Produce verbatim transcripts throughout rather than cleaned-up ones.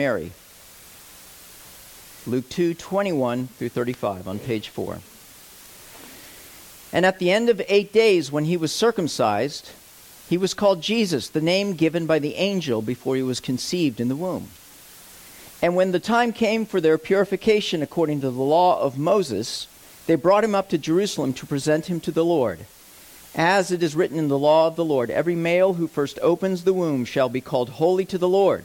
Mary. Luke two twenty-one through thirty-five on page four. And at the end of eight days when he was circumcised, he was called Jesus, the name given by the angel before he was conceived in the womb. And when the time came for their purification according to the law of Moses, they brought him up to Jerusalem to present him to the Lord. As it is written in the law of the Lord, every male who first opens the womb shall be called holy to the Lord,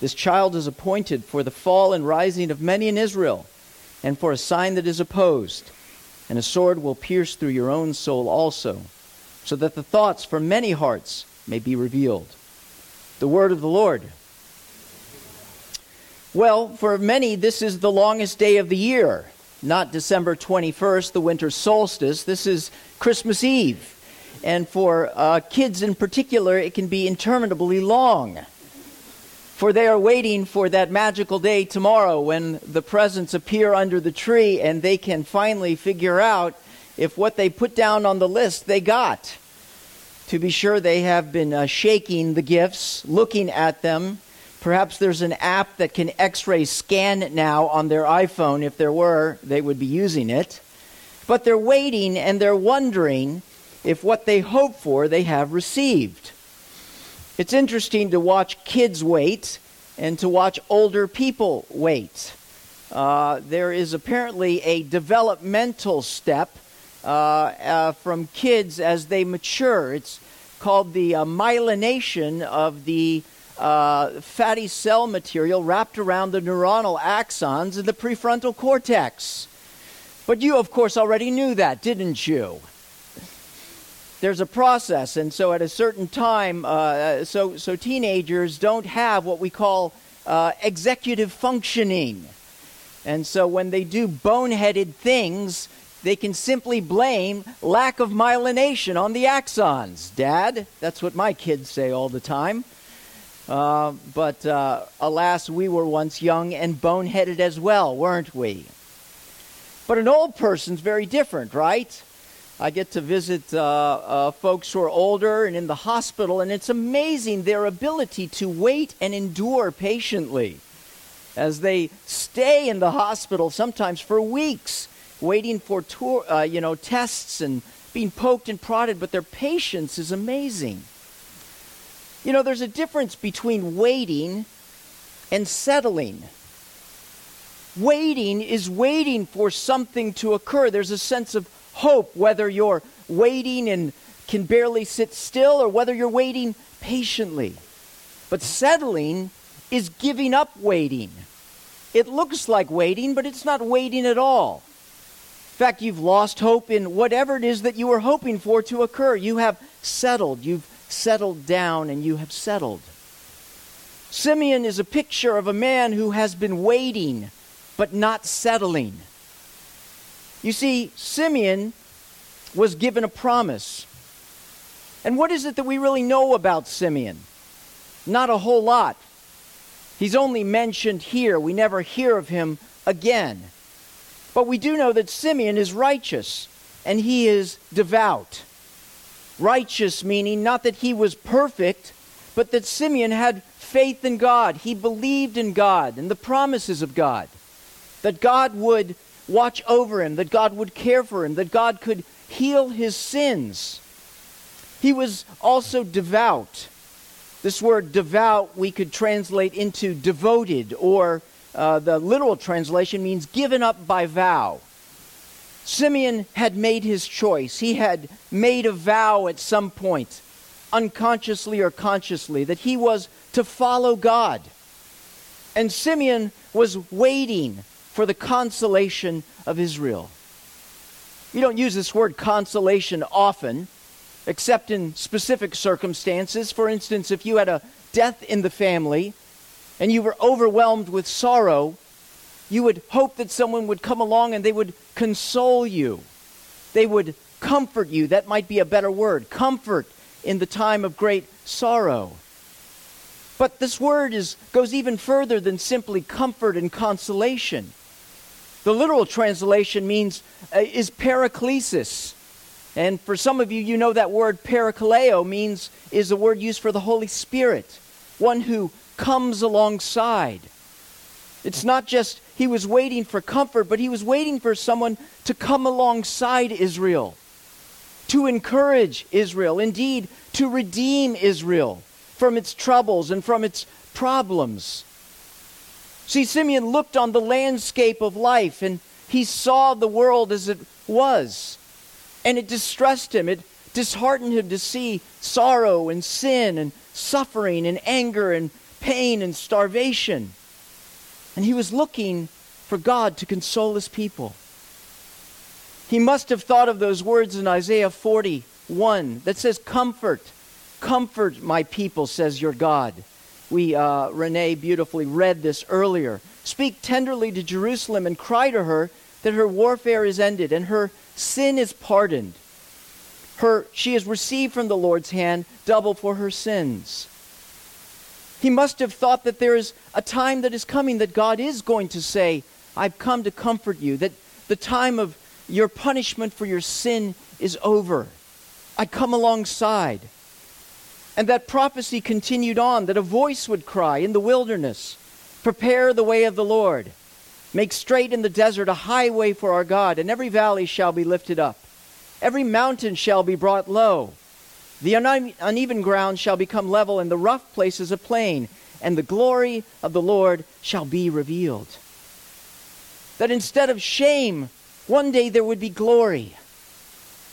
this child is appointed for the fall and rising of many in Israel, and for a sign that is opposed, and a sword will pierce through your own soul also, so that the thoughts from many hearts may be revealed. The word of the Lord. Well, for many, this is the longest day of the year. Not December twenty-first, the winter solstice. This is Christmas Eve. And for uh, kids in particular, it can be interminably long. For they are waiting for that magical day tomorrow when the presents appear under the tree and they can finally figure out if what they put down on the list they got. To be sure, they have been uh, shaking the gifts, looking at them. Perhaps there's an app that can x-ray scan now on their iPhone. If there were, they would be using it. But they're waiting and they're wondering if what they hope for they have received. It's interesting to watch kids wait and to watch older people wait. Uh, there is apparently a developmental step uh, uh, from kids as they mature. It's called the uh, myelination of the uh, fatty cell material wrapped around the neuronal axons in the prefrontal cortex. But you, of course, already knew that, didn't you? There's a process, and so at a certain time, uh, so so teenagers don't have what we call uh, executive functioning. And so when they do boneheaded things, they can simply blame lack of myelination on the axons. Dad, that's what my kids say all the time. Uh, but uh, alas, we were once young and boneheaded as well, weren't we? But an old person's very different, right? I get to visit uh, uh, folks who are older and in the hospital, and it's amazing their ability to wait and endure patiently as they stay in the hospital sometimes for weeks, waiting for tour, uh, you know, tests and being poked and prodded, but their patience is amazing. You know, there's a difference between waiting and settling. Waiting is waiting for something to occur. There's a sense of hope, whether you're waiting and can barely sit still or whether you're waiting patiently. But settling is giving up waiting. It looks like waiting, but it's not waiting at all. In fact, you've lost hope in whatever it is that you were hoping for to occur. You have settled. You've settled down and you have settled. Simeon is a picture of a man who has been waiting but not settling. You see, Simeon was given a promise. And what is it that we really know about Simeon? Not a whole lot. He's only mentioned here. We never hear of him again. But we do know that Simeon is righteous, and he is devout. Righteous meaning not that he was perfect, but that Simeon had faith in God. He believed in God and the promises of God, that God would watch over him, that God would care for him, that God could heal his sins. He was also devout. This word devout we could translate into devoted or Uh, the literal translation means given up by vow. Simeon had made his choice. He had made a vow at some point, unconsciously or consciously, that he was to follow God. And Simeon was waiting for the consolation of Israel. You don't use this word consolation often, except in specific circumstances. For instance, if you had a death in the family and you were overwhelmed with sorrow, you would hope that someone would come along and they would console you. They would comfort you. That might be a better word. Comfort in the time of great sorrow. But this word is goes even further than simply comfort and consolation. The literal translation means uh, is paraklesis. And for some of you, you know that word parakaleo means, is the word used for the Holy Spirit, one who comes alongside. It's not just he was waiting for comfort, but he was waiting for someone to come alongside Israel, to encourage Israel, indeed, to redeem Israel from its troubles and from its problems. See, Simeon looked on the landscape of life and he saw the world as it was. And it distressed him. It disheartened him to see sorrow and sin and suffering and anger and pain and starvation. And he was looking for God to console his people. He must have thought of those words in Isaiah forty-one that says, "Comfort, comfort my people, says your God." We, uh, Renee beautifully read this earlier. "Speak tenderly to Jerusalem and cry to her that her warfare is ended and her sin is pardoned. Her, she has received from the Lord's hand double for her sins." He must have thought that there is a time that is coming that God is going to say, "I've come to comfort you, that the time of your punishment for your sin is over. I come alongside." And that prophecy continued on, that a voice would cry in the wilderness, "Prepare the way of the Lord. Make straight in the desert a highway for our God, and every valley shall be lifted up. Every mountain shall be brought low. The une- uneven ground shall become level, and the rough places a plain, and the glory of the Lord shall be revealed." That instead of shame, one day there would be glory.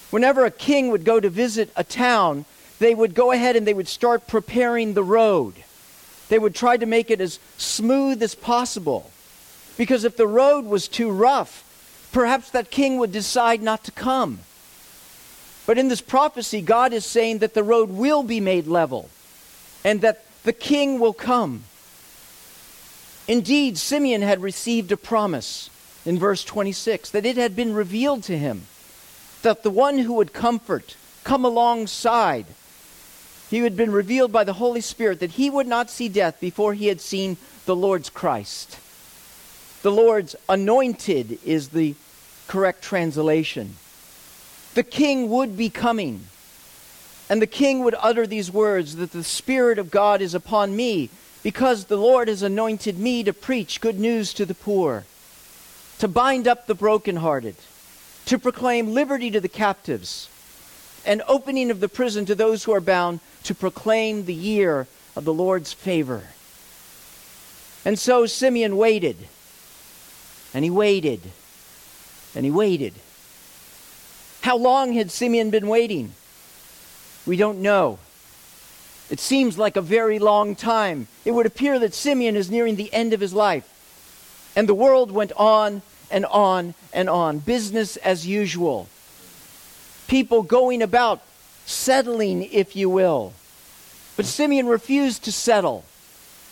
Whenever a king would go to visit a town, they would go ahead and they would start preparing the road. They would try to make it as smooth as possible. Because if the road was too rough, perhaps that king would decide not to come. But in this prophecy, God is saying that the road will be made level and that the king will come. Indeed, Simeon had received a promise in verse twenty-six, that it had been revealed to him that the one who would comfort, come alongside, he had been revealed by the Holy Spirit that he would not see death before he had seen the Lord's Christ. The Lord's anointed is the correct translation. The king would be coming. And the king would utter these words, that the Spirit of God is upon me because the Lord has anointed me to preach good news to the poor, to bind up the brokenhearted, to proclaim liberty to the captives, and opening of the prison to those who are bound, to proclaim the year of the Lord's favor. And so Simeon waited, and he waited, and he waited. How long had Simeon been waiting? We don't know. It seems like a very long time. It would appear that Simeon is nearing the end of his life. And the world went on and on and on. Business as usual. People going about, settling, if you will. But Simeon refused to settle.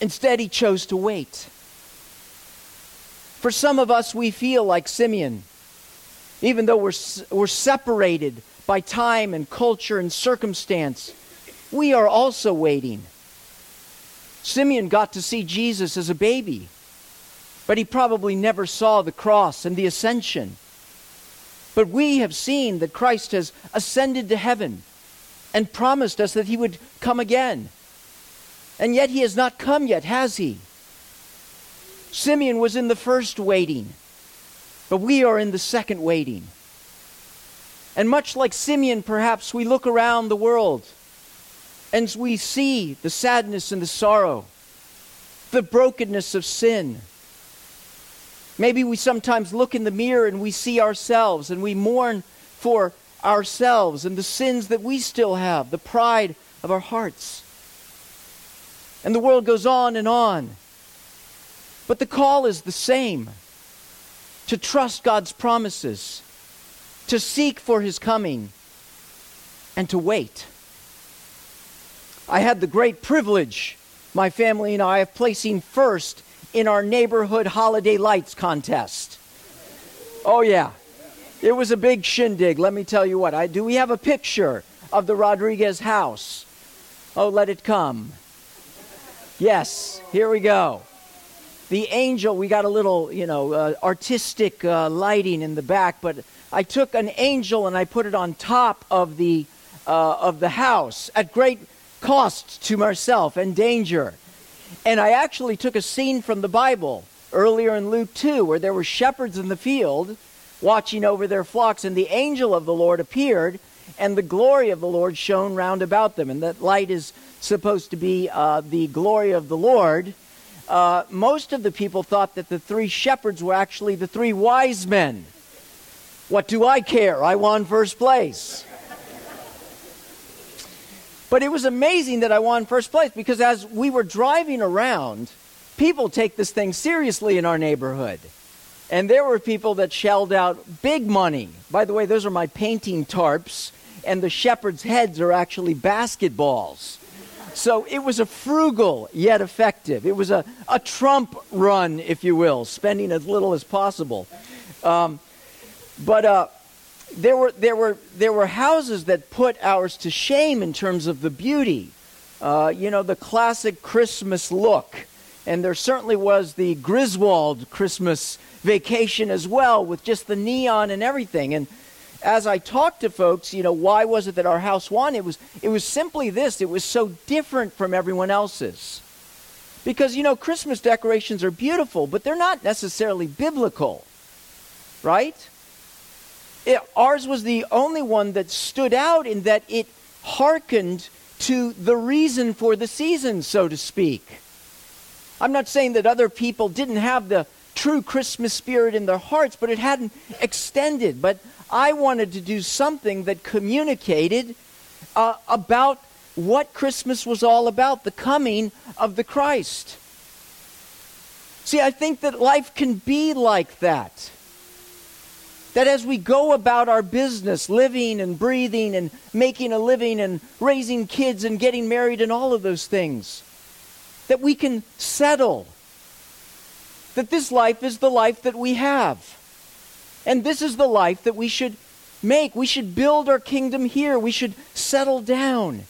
Instead, he chose to wait. For some of us, we feel like Simeon. Even though we're, we're separated by time and culture and circumstance, we are also waiting. Simeon got to see Jesus as a baby, but he probably never saw the cross and the ascension. But we have seen that Christ has ascended to heaven and promised us that he would come again. And yet he has not come yet, has he? Simeon was in the first waiting. But we are in the second waiting. And much like Simeon, perhaps, we look around the world and we see the sadness and the sorrow, the brokenness of sin, Maybe we sometimes look in the mirror and we see ourselves and we mourn for ourselves and the sins that we still have, the pride of our hearts. And the world goes on and on. But the call is the same. To trust God's promises, to seek for His coming, and to wait. I had the great privilege, my family and I, of placing first in our neighborhood holiday lights contest. Oh yeah, it was a big shindig, let me tell you what. I do we have a picture of the Rodriguez house? Oh, let it come. Yes, here we go. The angel, we got a little, you know, uh, artistic uh, lighting in the back, but I took an angel and I put it on top of the uh, of the house at great cost to myself and danger. And I actually took a scene from the Bible earlier in Luke two where there were shepherds in the field watching over their flocks, and the angel of the Lord appeared, and the glory of the Lord shone round about them. And that light is supposed to be uh, the glory of the Lord. Uh, most of the people thought that the three shepherds were actually the three wise men. What do I care? I won first place. But it was amazing that I won first place, because as we were driving around, people take this thing seriously in our neighborhood. And there were people that shelled out big money. By the way, those are my painting tarps, and the shepherds' heads are actually basketballs. So it was a frugal yet effective. It was a, a Trump run, if you will, spending as little as possible. Um, but uh, there were there were there were houses that put ours to shame in terms of the beauty, uh, you know, the classic Christmas look. And there certainly was the Griswold Christmas Vacation as well, with just the neon and everything. And as I talked to folks, you know, why was it that our house won? It was it was simply this. It was so different from everyone else's. Because, you know, Christmas decorations are beautiful, but they're not necessarily biblical, right? It, ours was the only one that stood out in that it hearkened to the reason for the season, so to speak. I'm not saying that other people didn't have the true Christmas spirit in their hearts, but it hadn't extended. But I wanted to do something that communicated uh, about what Christmas was all about, the coming of the Christ. See, I think that life can be like that. That as we go about our business, living and breathing and making a living and raising kids and getting married and all of those things, that we can settle. That this life is the life that we have. And this is the life that we should make. We should build our kingdom here. We should settle down.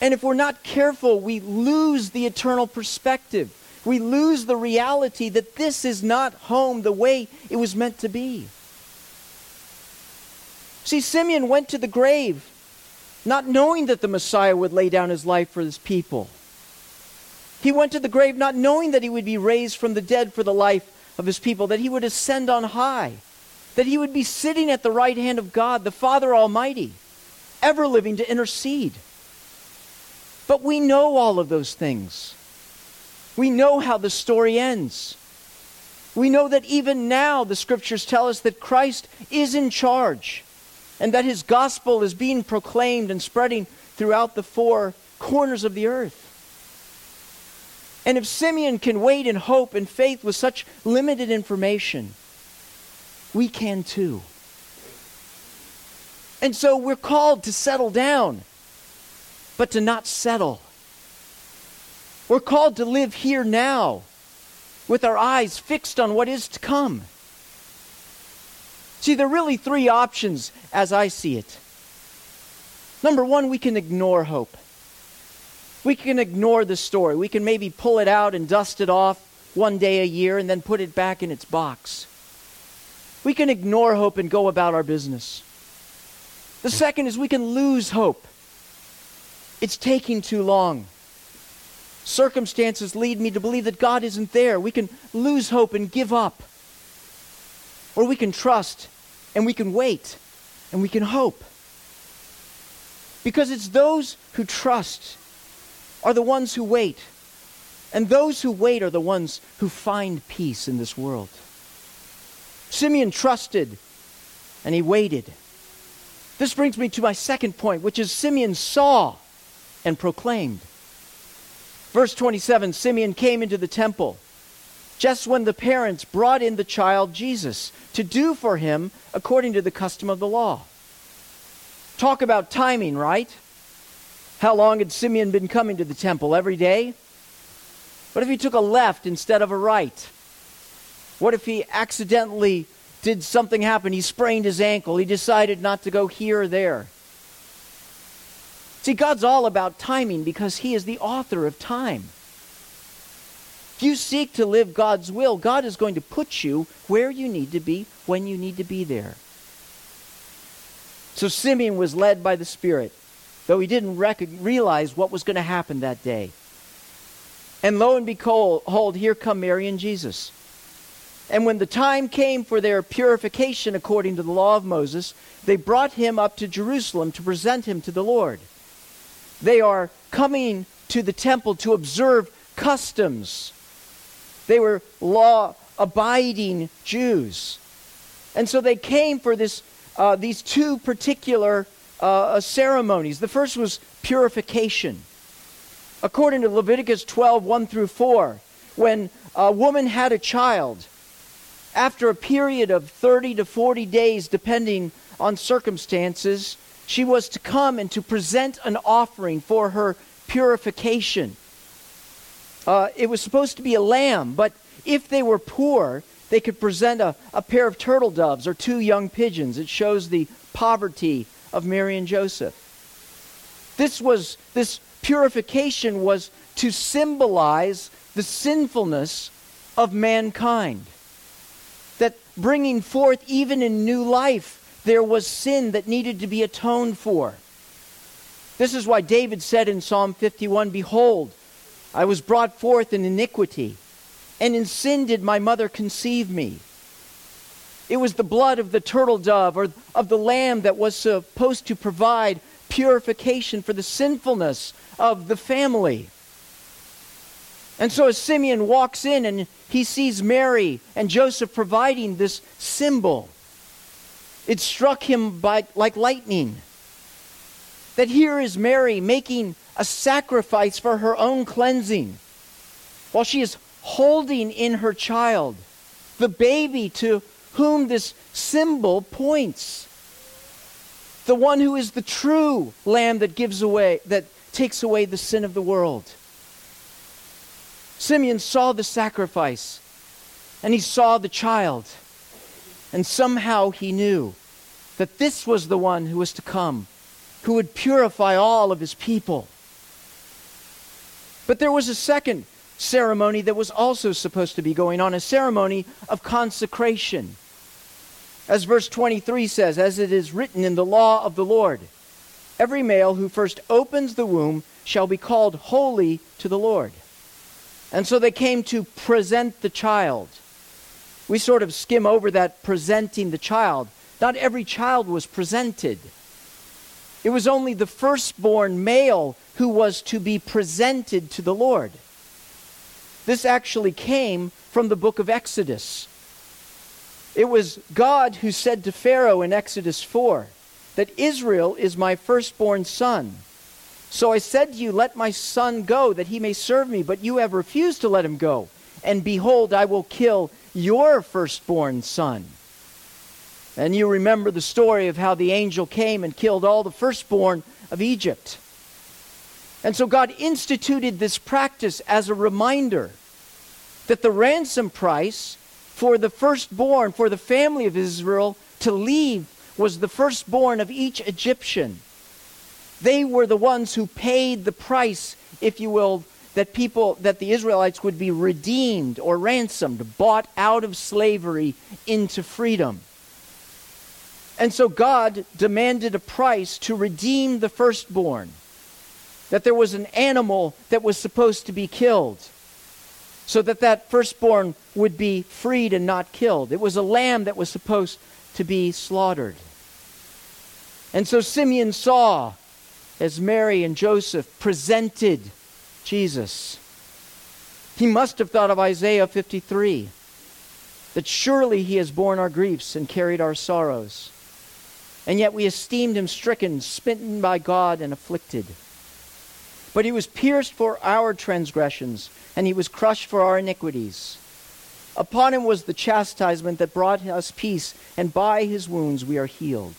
And if we're not careful, we lose the eternal perspective. We lose the reality that this is not home the way it was meant to be. See, Simeon went to the grave not knowing that the Messiah would lay down his life for his people. He went to the grave not knowing that he would be raised from the dead for the life of his people, that he would ascend on high, that he would be sitting at the right hand of God, the Father Almighty, ever living to intercede. But we know all of those things. We know how the story ends. We know that even now the scriptures tell us that Christ is in charge and that his gospel is being proclaimed and spreading throughout the four corners of the earth. And if Simeon can wait in hope and faith with such limited information, we can too. And so we're called to settle down, but to not settle. We're called to live here now with our eyes fixed on what is to come. See, there are really three options as I see it. Number one, we can ignore hope. We can ignore the story. We can maybe pull it out and dust it off one day a year and then put it back in its box. We can ignore hope and go about our business. The second is we can lose hope. It's taking too long. Circumstances lead me to believe that God isn't there. We can lose hope and give up. Or we can trust and we can wait and we can hope. Because it's those who trust are the ones who wait And those who wait are the ones who find peace in this world. Simeon trusted and he waited. This brings me to my second point, which is Simeon saw and proclaimed. Verse twenty-seven, Simeon came into the temple just when the parents brought in the child Jesus to do for him according to the custom of the law. Talk about timing, right? How long had Simeon been coming to the temple? Every day? What if he took a left instead of a right? What if he accidentally did something happen? He sprained his ankle. He decided not to go here or there. See, God's all about timing because he is the author of time. If you seek to live God's will, God is going to put you where you need to be, when you need to be there. So Simeon was led by the Spirit, though he didn't rec- realize what was going to happen that day. And lo and behold, here come Mary and Jesus. And when the time came for their purification according to the law of Moses, they brought him up to Jerusalem to present him to the Lord. They are coming to the temple to observe customs. They were law-abiding Jews. And so they came for this, uh, these two particular uh, ceremonies. The first was purification. According to Leviticus twelve, one through four, when a woman had a child, after a period of thirty to forty days, depending on circumstances, she was to come and to present an offering for her purification. Uh, it was supposed to be a lamb, but if they were poor, they could present a, a pair of turtle doves or two young pigeons. It shows the poverty of Mary and Joseph. This was this purification was to symbolize the sinfulness of mankind. That bringing forth, even in new life, there was sin that needed to be atoned for. This is why David said in Psalm fifty-one, "Behold, I was brought forth in iniquity, and in sin did my mother conceive me." It was the blood of the turtle dove or of the lamb that was supposed to provide purification for the sinfulness of the family. And so as Simeon walks in and he sees Mary and Joseph providing this symbol, it struck him by, like lightning. That here is Mary making a sacrifice for her own cleansing, while she is holding in her child, the baby to whom this symbol points. The one who is the true lamb that gives away, that takes away the sin of the world. Simeon saw the sacrifice, and he saw the child, and somehow he knew that this was the one who was to come, who would purify all of his people. But there was a second ceremony that was also supposed to be going on, a ceremony of consecration. As verse twenty-three says, "As it is written in the law of the Lord, every male who first opens the womb shall be called holy to the Lord." And so they came to present the child. We sort of skim over that presenting the child. Not every child was presented. It was only the firstborn male who was to be presented to the Lord. This actually came from the book of Exodus. It was God who said to Pharaoh in Exodus four that Israel is my firstborn son. So I said to you, let my son go, that he may serve me, but you have refused to let him go. And behold, I will kill your firstborn son. And you remember the story of how the angel came and killed all the firstborn of Egypt. And so God instituted this practice as a reminder that the ransom price for the firstborn, for the family of Israel to leave, was the firstborn of each Egyptian. They were the ones who paid the price, if you will, that people, that the Israelites would be redeemed or ransomed, bought out of slavery into freedom. And so God demanded a price to redeem the firstborn, that there was an animal that was supposed to be killed, so that that firstborn would be freed and not killed. It was a lamb that was supposed to be slaughtered. And so Simeon saw, as Mary and Joseph presented Jesus, He must have thought of Isaiah fifty-three, that surely he has borne our griefs and carried our sorrows. And yet we esteemed him stricken, smitten by God, and afflicted. But he was pierced for our transgressions, and he was crushed for our iniquities. Upon him was the chastisement that brought us peace, and by his wounds we are healed.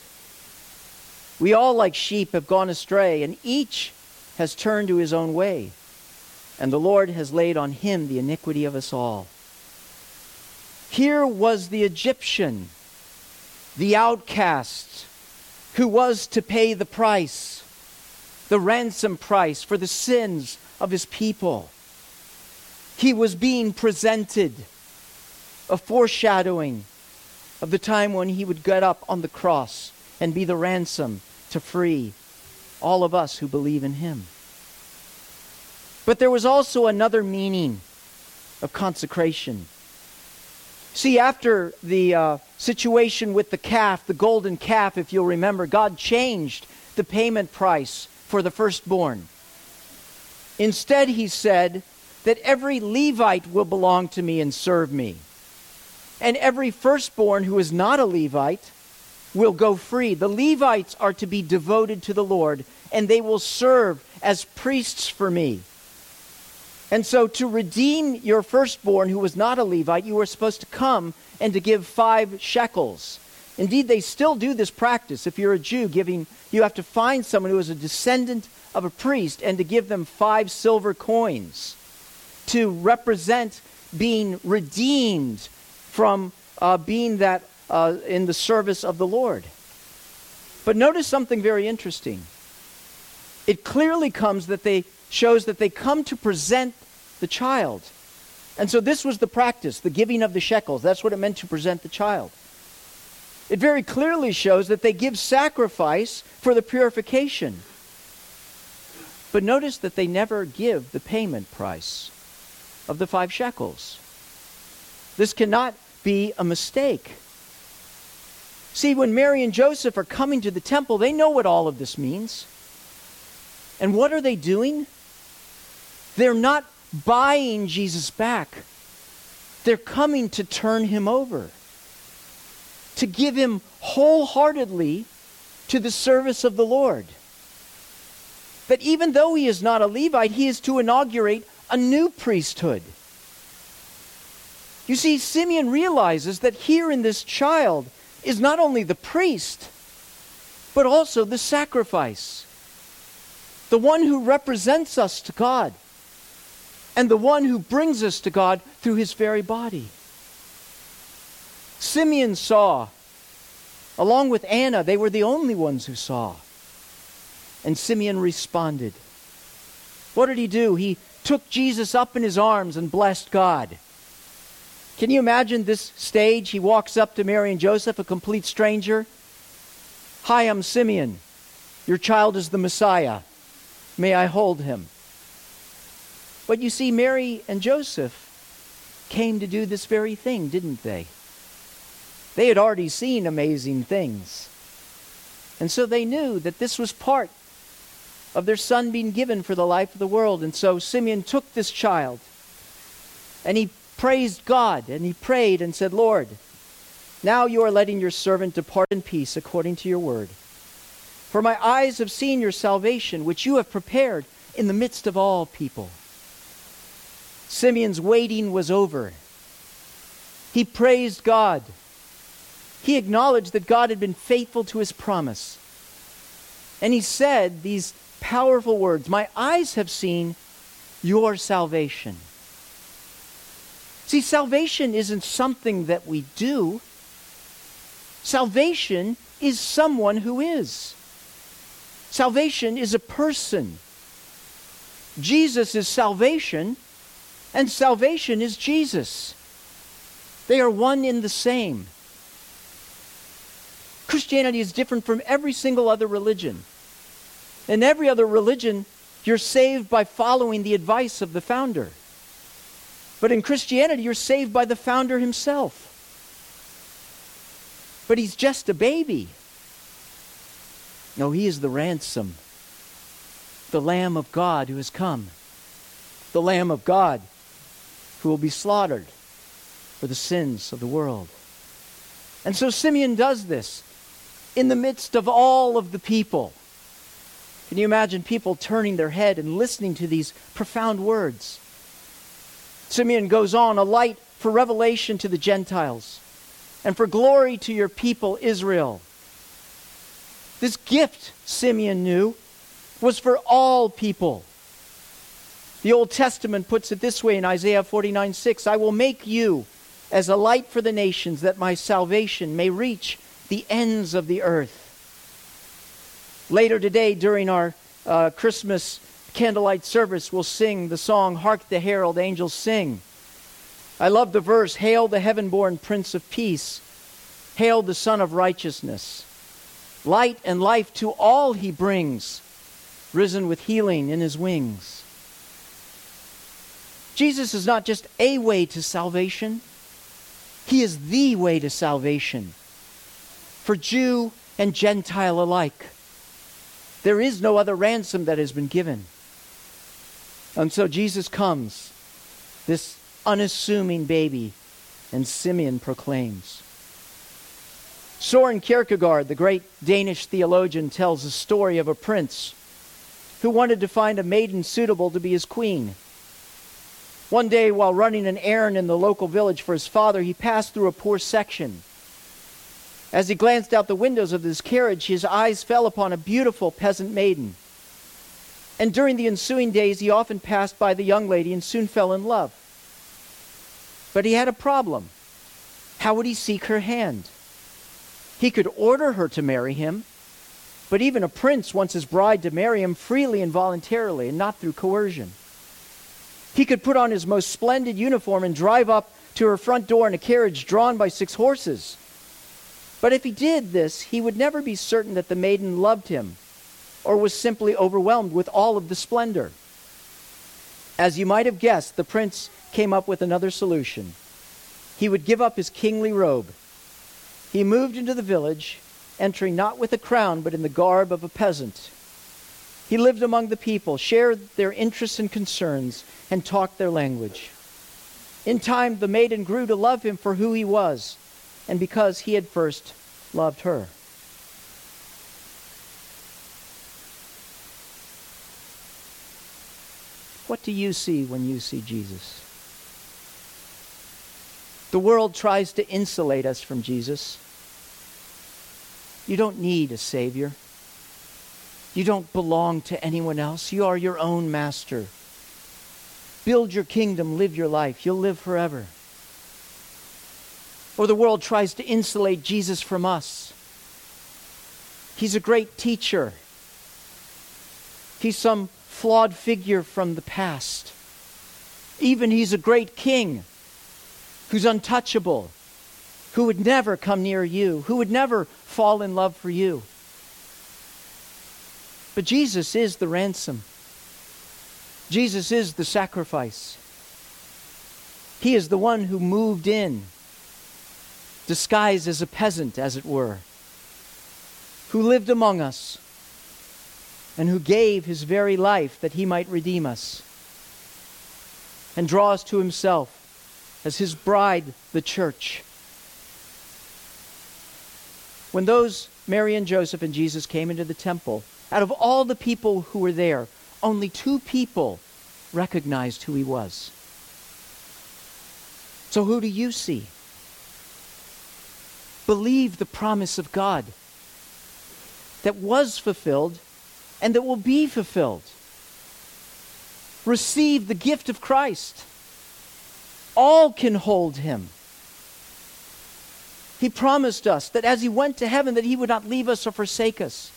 We all like sheep have gone astray, and each has turned to his own way. And the Lord has laid on him the iniquity of us all. Here was the Egyptian, the outcast, who was to pay the price, the ransom price for the sins of his people. He was being presented, a foreshadowing of the time when he would get up on the cross and be the ransom to free all of us who believe in him. But there was also another meaning of consecration. See, after the uh, situation with the calf, the golden calf, if you'll remember, God changed the payment price for the firstborn. Instead, he said that every Levite will belong to me and serve me. And every firstborn who is not a Levite will go free. The Levites are to be devoted to the Lord, and they will serve as priests for me. And so to redeem your firstborn who was not a Levite, you were supposed to come and to give five shekels. Indeed, they still do this practice. If you're a Jew giving, you have to find someone who is a descendant of a priest and to give them five silver coins to represent being redeemed from uh, being that uh, in the service of the Lord. But notice something very interesting. It clearly comes that they shows that they come to present the child. And so this was the practice, the giving of the shekels. That's what it meant to present the child. It very clearly shows that they give sacrifice for the purification. But notice that they never give the payment price of the five shekels. This cannot be a mistake. See, when Mary and Joseph are coming to the temple, they know what all of this means. And what are they doing? They're not buying Jesus back. They're coming to turn him over, to give him wholeheartedly to the service of the Lord. That even though he is not a Levite, he is to inaugurate a new priesthood. You see, Simeon realizes that here in this child is not only the priest, but also the sacrifice. The one who represents us to God, and the one who brings us to God through his very body. Simeon saw, along with Anna, they were the only ones who saw. And Simeon responded. What did he do? He took Jesus up in his arms and blessed God. Can you imagine this stage? He walks up to Mary and Joseph, a complete stranger. Hi, I'm Simeon. Your child is the Messiah. May I hold him? But you see, Mary and Joseph came to do this very thing, didn't they? They had already seen amazing things. And so they knew that this was part of their son being given for the life of the world. And so Simeon took this child and he praised God and he prayed and said, Lord, now you are letting your servant depart in peace according to your word. For my eyes have seen your salvation, which you have prepared in the midst of all people. Simeon's waiting was over. He praised God. He acknowledged that God had been faithful to his promise. And he said these powerful words, my eyes have seen your salvation. See, salvation isn't something that we do. Salvation is someone who is. Salvation is a person. Jesus is salvation, and salvation is Jesus. They are one in the same. Christianity is different from every single other religion. In every other religion, you're saved by following the advice of the founder. But in Christianity, you're saved by the founder himself. But he's just a baby. No, he is the ransom, the Lamb of God who has come, the Lamb of God who will be slaughtered for the sins of the world. And so Simeon does this in the midst of all of the people. Can you imagine people turning their head and listening to these profound words? Simeon goes on, a light for revelation to the Gentiles and for glory to your people Israel. This gift, Simeon knew, was for all people. The Old Testament puts it this way in Isaiah forty-nine six, I will make you as a light for the nations, that my salvation may reach the ends of the earth. Later today, during our uh, Christmas candlelight service, we'll sing the song, Hark the Herald Angels Sing. I love the verse, Hail the heaven-born Prince of Peace. Hail the Son of Righteousness. Light and life to all he brings, risen with healing in his wings. Jesus is not just a way to salvation. He is the way to salvation for Jew and Gentile alike. There is no other ransom that has been given. And so Jesus comes, this unassuming baby, and Simeon proclaims. Søren Kierkegaard, the great Danish theologian, tells the story of a prince who wanted to find a maiden suitable to be his queen. One day, while running an errand in the local village for his father, he passed through a poor section. As he glanced out the windows of his carriage, his eyes fell upon a beautiful peasant maiden. And during the ensuing days, he often passed by the young lady and soon fell in love. But he had a problem. How would he seek her hand? He could order her to marry him, but even a prince wants his bride to marry him freely and voluntarily and not through coercion. He could put on his most splendid uniform and drive up to her front door in a carriage drawn by six horses. But if he did this, he would never be certain that the maiden loved him or was simply overwhelmed with all of the splendor. As you might have guessed, the prince came up with another solution. He would give up his kingly robe. He moved into the village, entering not with a crown, but in the garb of a peasant. He lived among the people, shared their interests and concerns, and talked their language. In time, the maiden grew to love him for who he was, and because he had first loved her. What do you see when you see Jesus? The world tries to insulate us from Jesus. You don't need a Savior. You don't belong to anyone else. You are your own master. Build your kingdom, live your life. You'll live forever. Or the world tries to insulate Jesus from us. He's a great teacher. He's some flawed figure from the past. Even he's a great king who's untouchable, who would never come near you, who would never fall in love for you. But Jesus is the ransom. Jesus is the sacrifice. He is the one who moved in, disguised as a peasant, as it were, who lived among us, and who gave his very life that he might redeem us and draw us to himself as his bride, the church. When those Mary and Joseph and Jesus came into the temple, out of all the people who were there, only two people recognized who he was. So who do you see? Believe the promise of God that was fulfilled and that will be fulfilled. Receive the gift of Christ. All can hold him. He promised us that as he went to heaven, that he would not leave us or forsake us,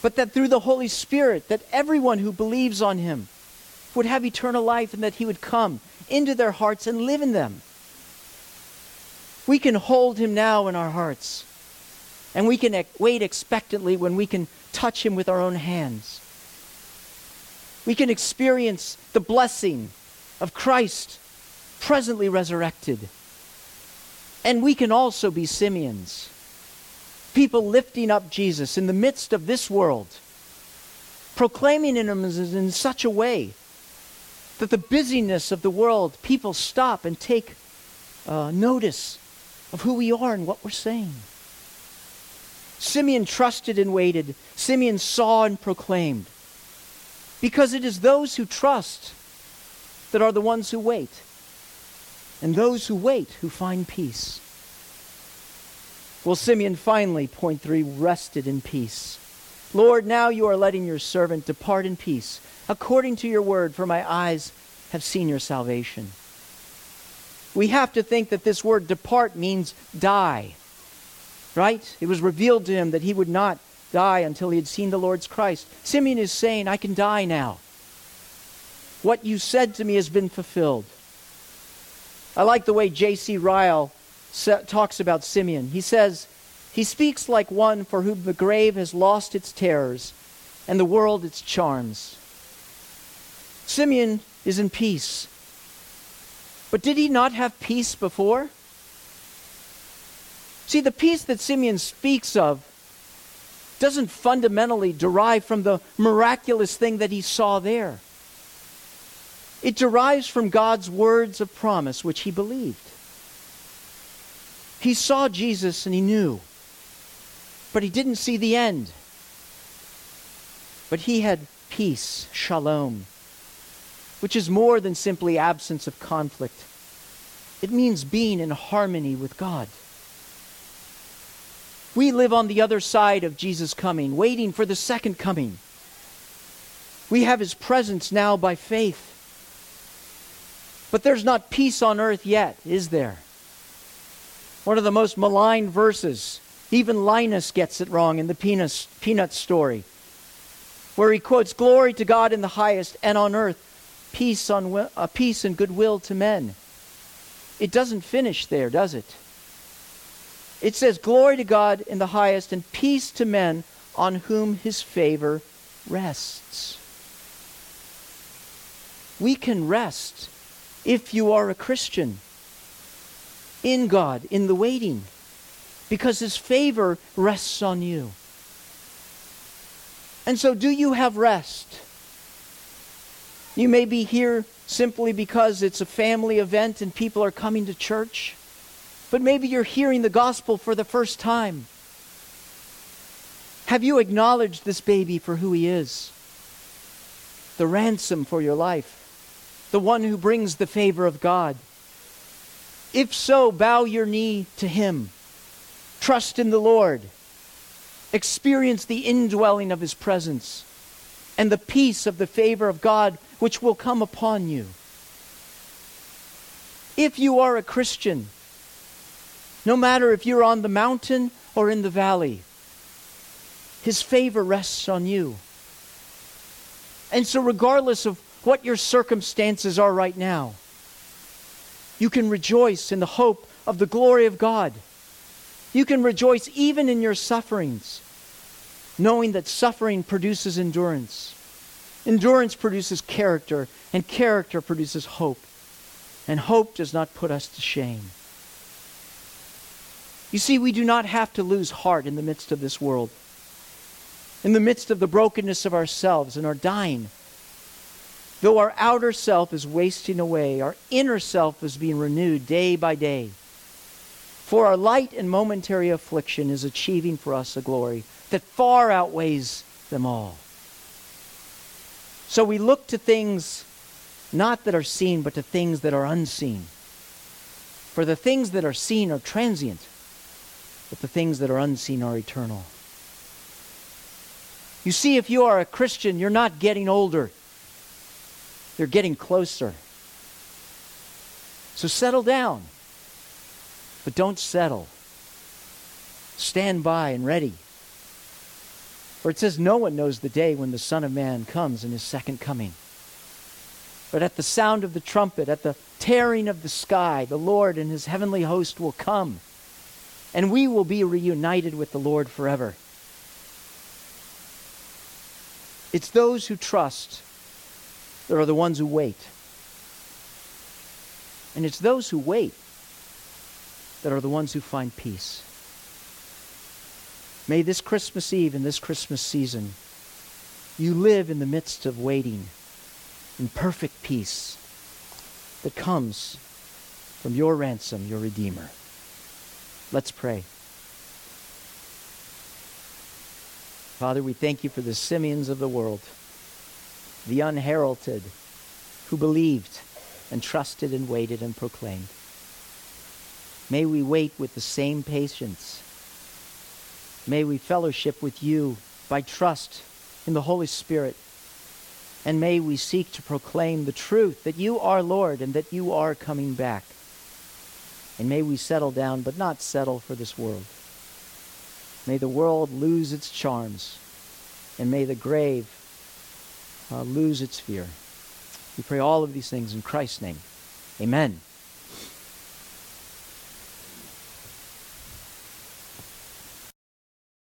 but that through the Holy Spirit, that everyone who believes on him would have eternal life and that he would come into their hearts and live in them. We can hold him now in our hearts, and we can wait expectantly when we can touch him with our own hands. We can experience the blessing of Christ presently resurrected. And we can also be Simeons, people lifting up Jesus in the midst of this world, proclaiming him in such a way that the busyness of the world, people stop and take uh, notice of who we are and what we're saying. Simeon trusted and waited. Simeon saw and proclaimed. Because it is those who trust that are the ones who wait, and those who wait who find peace. Well, Simeon finally, point three, rested in peace. Lord, now you are letting your servant depart in peace, according to your word, for my eyes have seen your salvation. We have to think that this word depart means die, right? It was revealed to him that he would not die until he had seen the Lord's Christ. Simeon is saying, I can die now. What you said to me has been fulfilled. I like the way J C Ryle talks about Simeon. He says, he speaks like one for whom the grave has lost its terrors and the world its charms. Simeon is in peace. But did he not have peace before? See, the peace that Simeon speaks of doesn't fundamentally derive from the miraculous thing that he saw there. It derives from God's words of promise, which he believed. He saw Jesus and he knew, but he didn't see the end. But he had peace, shalom, which is more than simply absence of conflict. It means being in harmony with God. We live on the other side of Jesus' coming, waiting for the second coming. We have his presence now by faith. But there's not peace on earth yet, is there? One of the most maligned verses, even Linus gets it wrong in the Peanuts, Peanuts story, where he quotes, "Glory to God in the highest, and on earth, peace, on, uh, peace and goodwill to men." It doesn't finish there, does it? It says, "Glory to God in the highest, and peace to men on whom his favor rests." We can rest if you are a Christian, in God, in the waiting, because his favor rests on you. And so, do you have rest? You may be here simply because it's a family event and people are coming to church, but maybe you're hearing the gospel for the first time. Have you acknowledged this baby for who he is? The ransom for your life. The one who brings the favor of God. If so, bow your knee to him. Trust in the Lord. Experience the indwelling of his presence and the peace of the favor of God which will come upon you. If you are a Christian, no matter if you're on the mountain or in the valley, his favor rests on you. And so regardless of what your circumstances are right now, you can rejoice in the hope of the glory of God. You can rejoice even in your sufferings, knowing that suffering produces endurance. Endurance produces character, and character produces hope. And hope does not put us to shame. You see, we do not have to lose heart in the midst of this world, in the midst of the brokenness of ourselves and our dying. Though our outer self is wasting away, our inner self is being renewed day by day. For our light and momentary affliction is achieving for us a glory that far outweighs them all. So we look to things not that are seen, but to things that are unseen. For the things that are seen are transient, but the things that are unseen are eternal. You see, if you are a Christian, you're not getting older. You're getting closer. So settle down, but don't settle. Stand by and ready. For it says, no one knows the day when the Son of Man comes in his second coming. But at the sound of the trumpet, at the tearing of the sky, the Lord and his heavenly host will come, and we will be reunited with the Lord forever. It's those who trust that are the ones who wait. And it's those who wait that are the ones who find peace. May this Christmas Eve and this Christmas season, you live in the midst of waiting, and perfect peace that comes from your ransom, your Redeemer. Let's pray. Father, we thank you for the Simeons of the world, the unheralded, who believed and trusted and waited and proclaimed. May we wait with the same patience. May we fellowship with you by trust in the Holy Spirit. And may we seek to proclaim the truth that you are Lord and that you are coming back. And may we settle down, but not settle for this world. May the world lose its charms, and may the grave uh, lose its fear. We pray all of these things in Christ's name. Amen.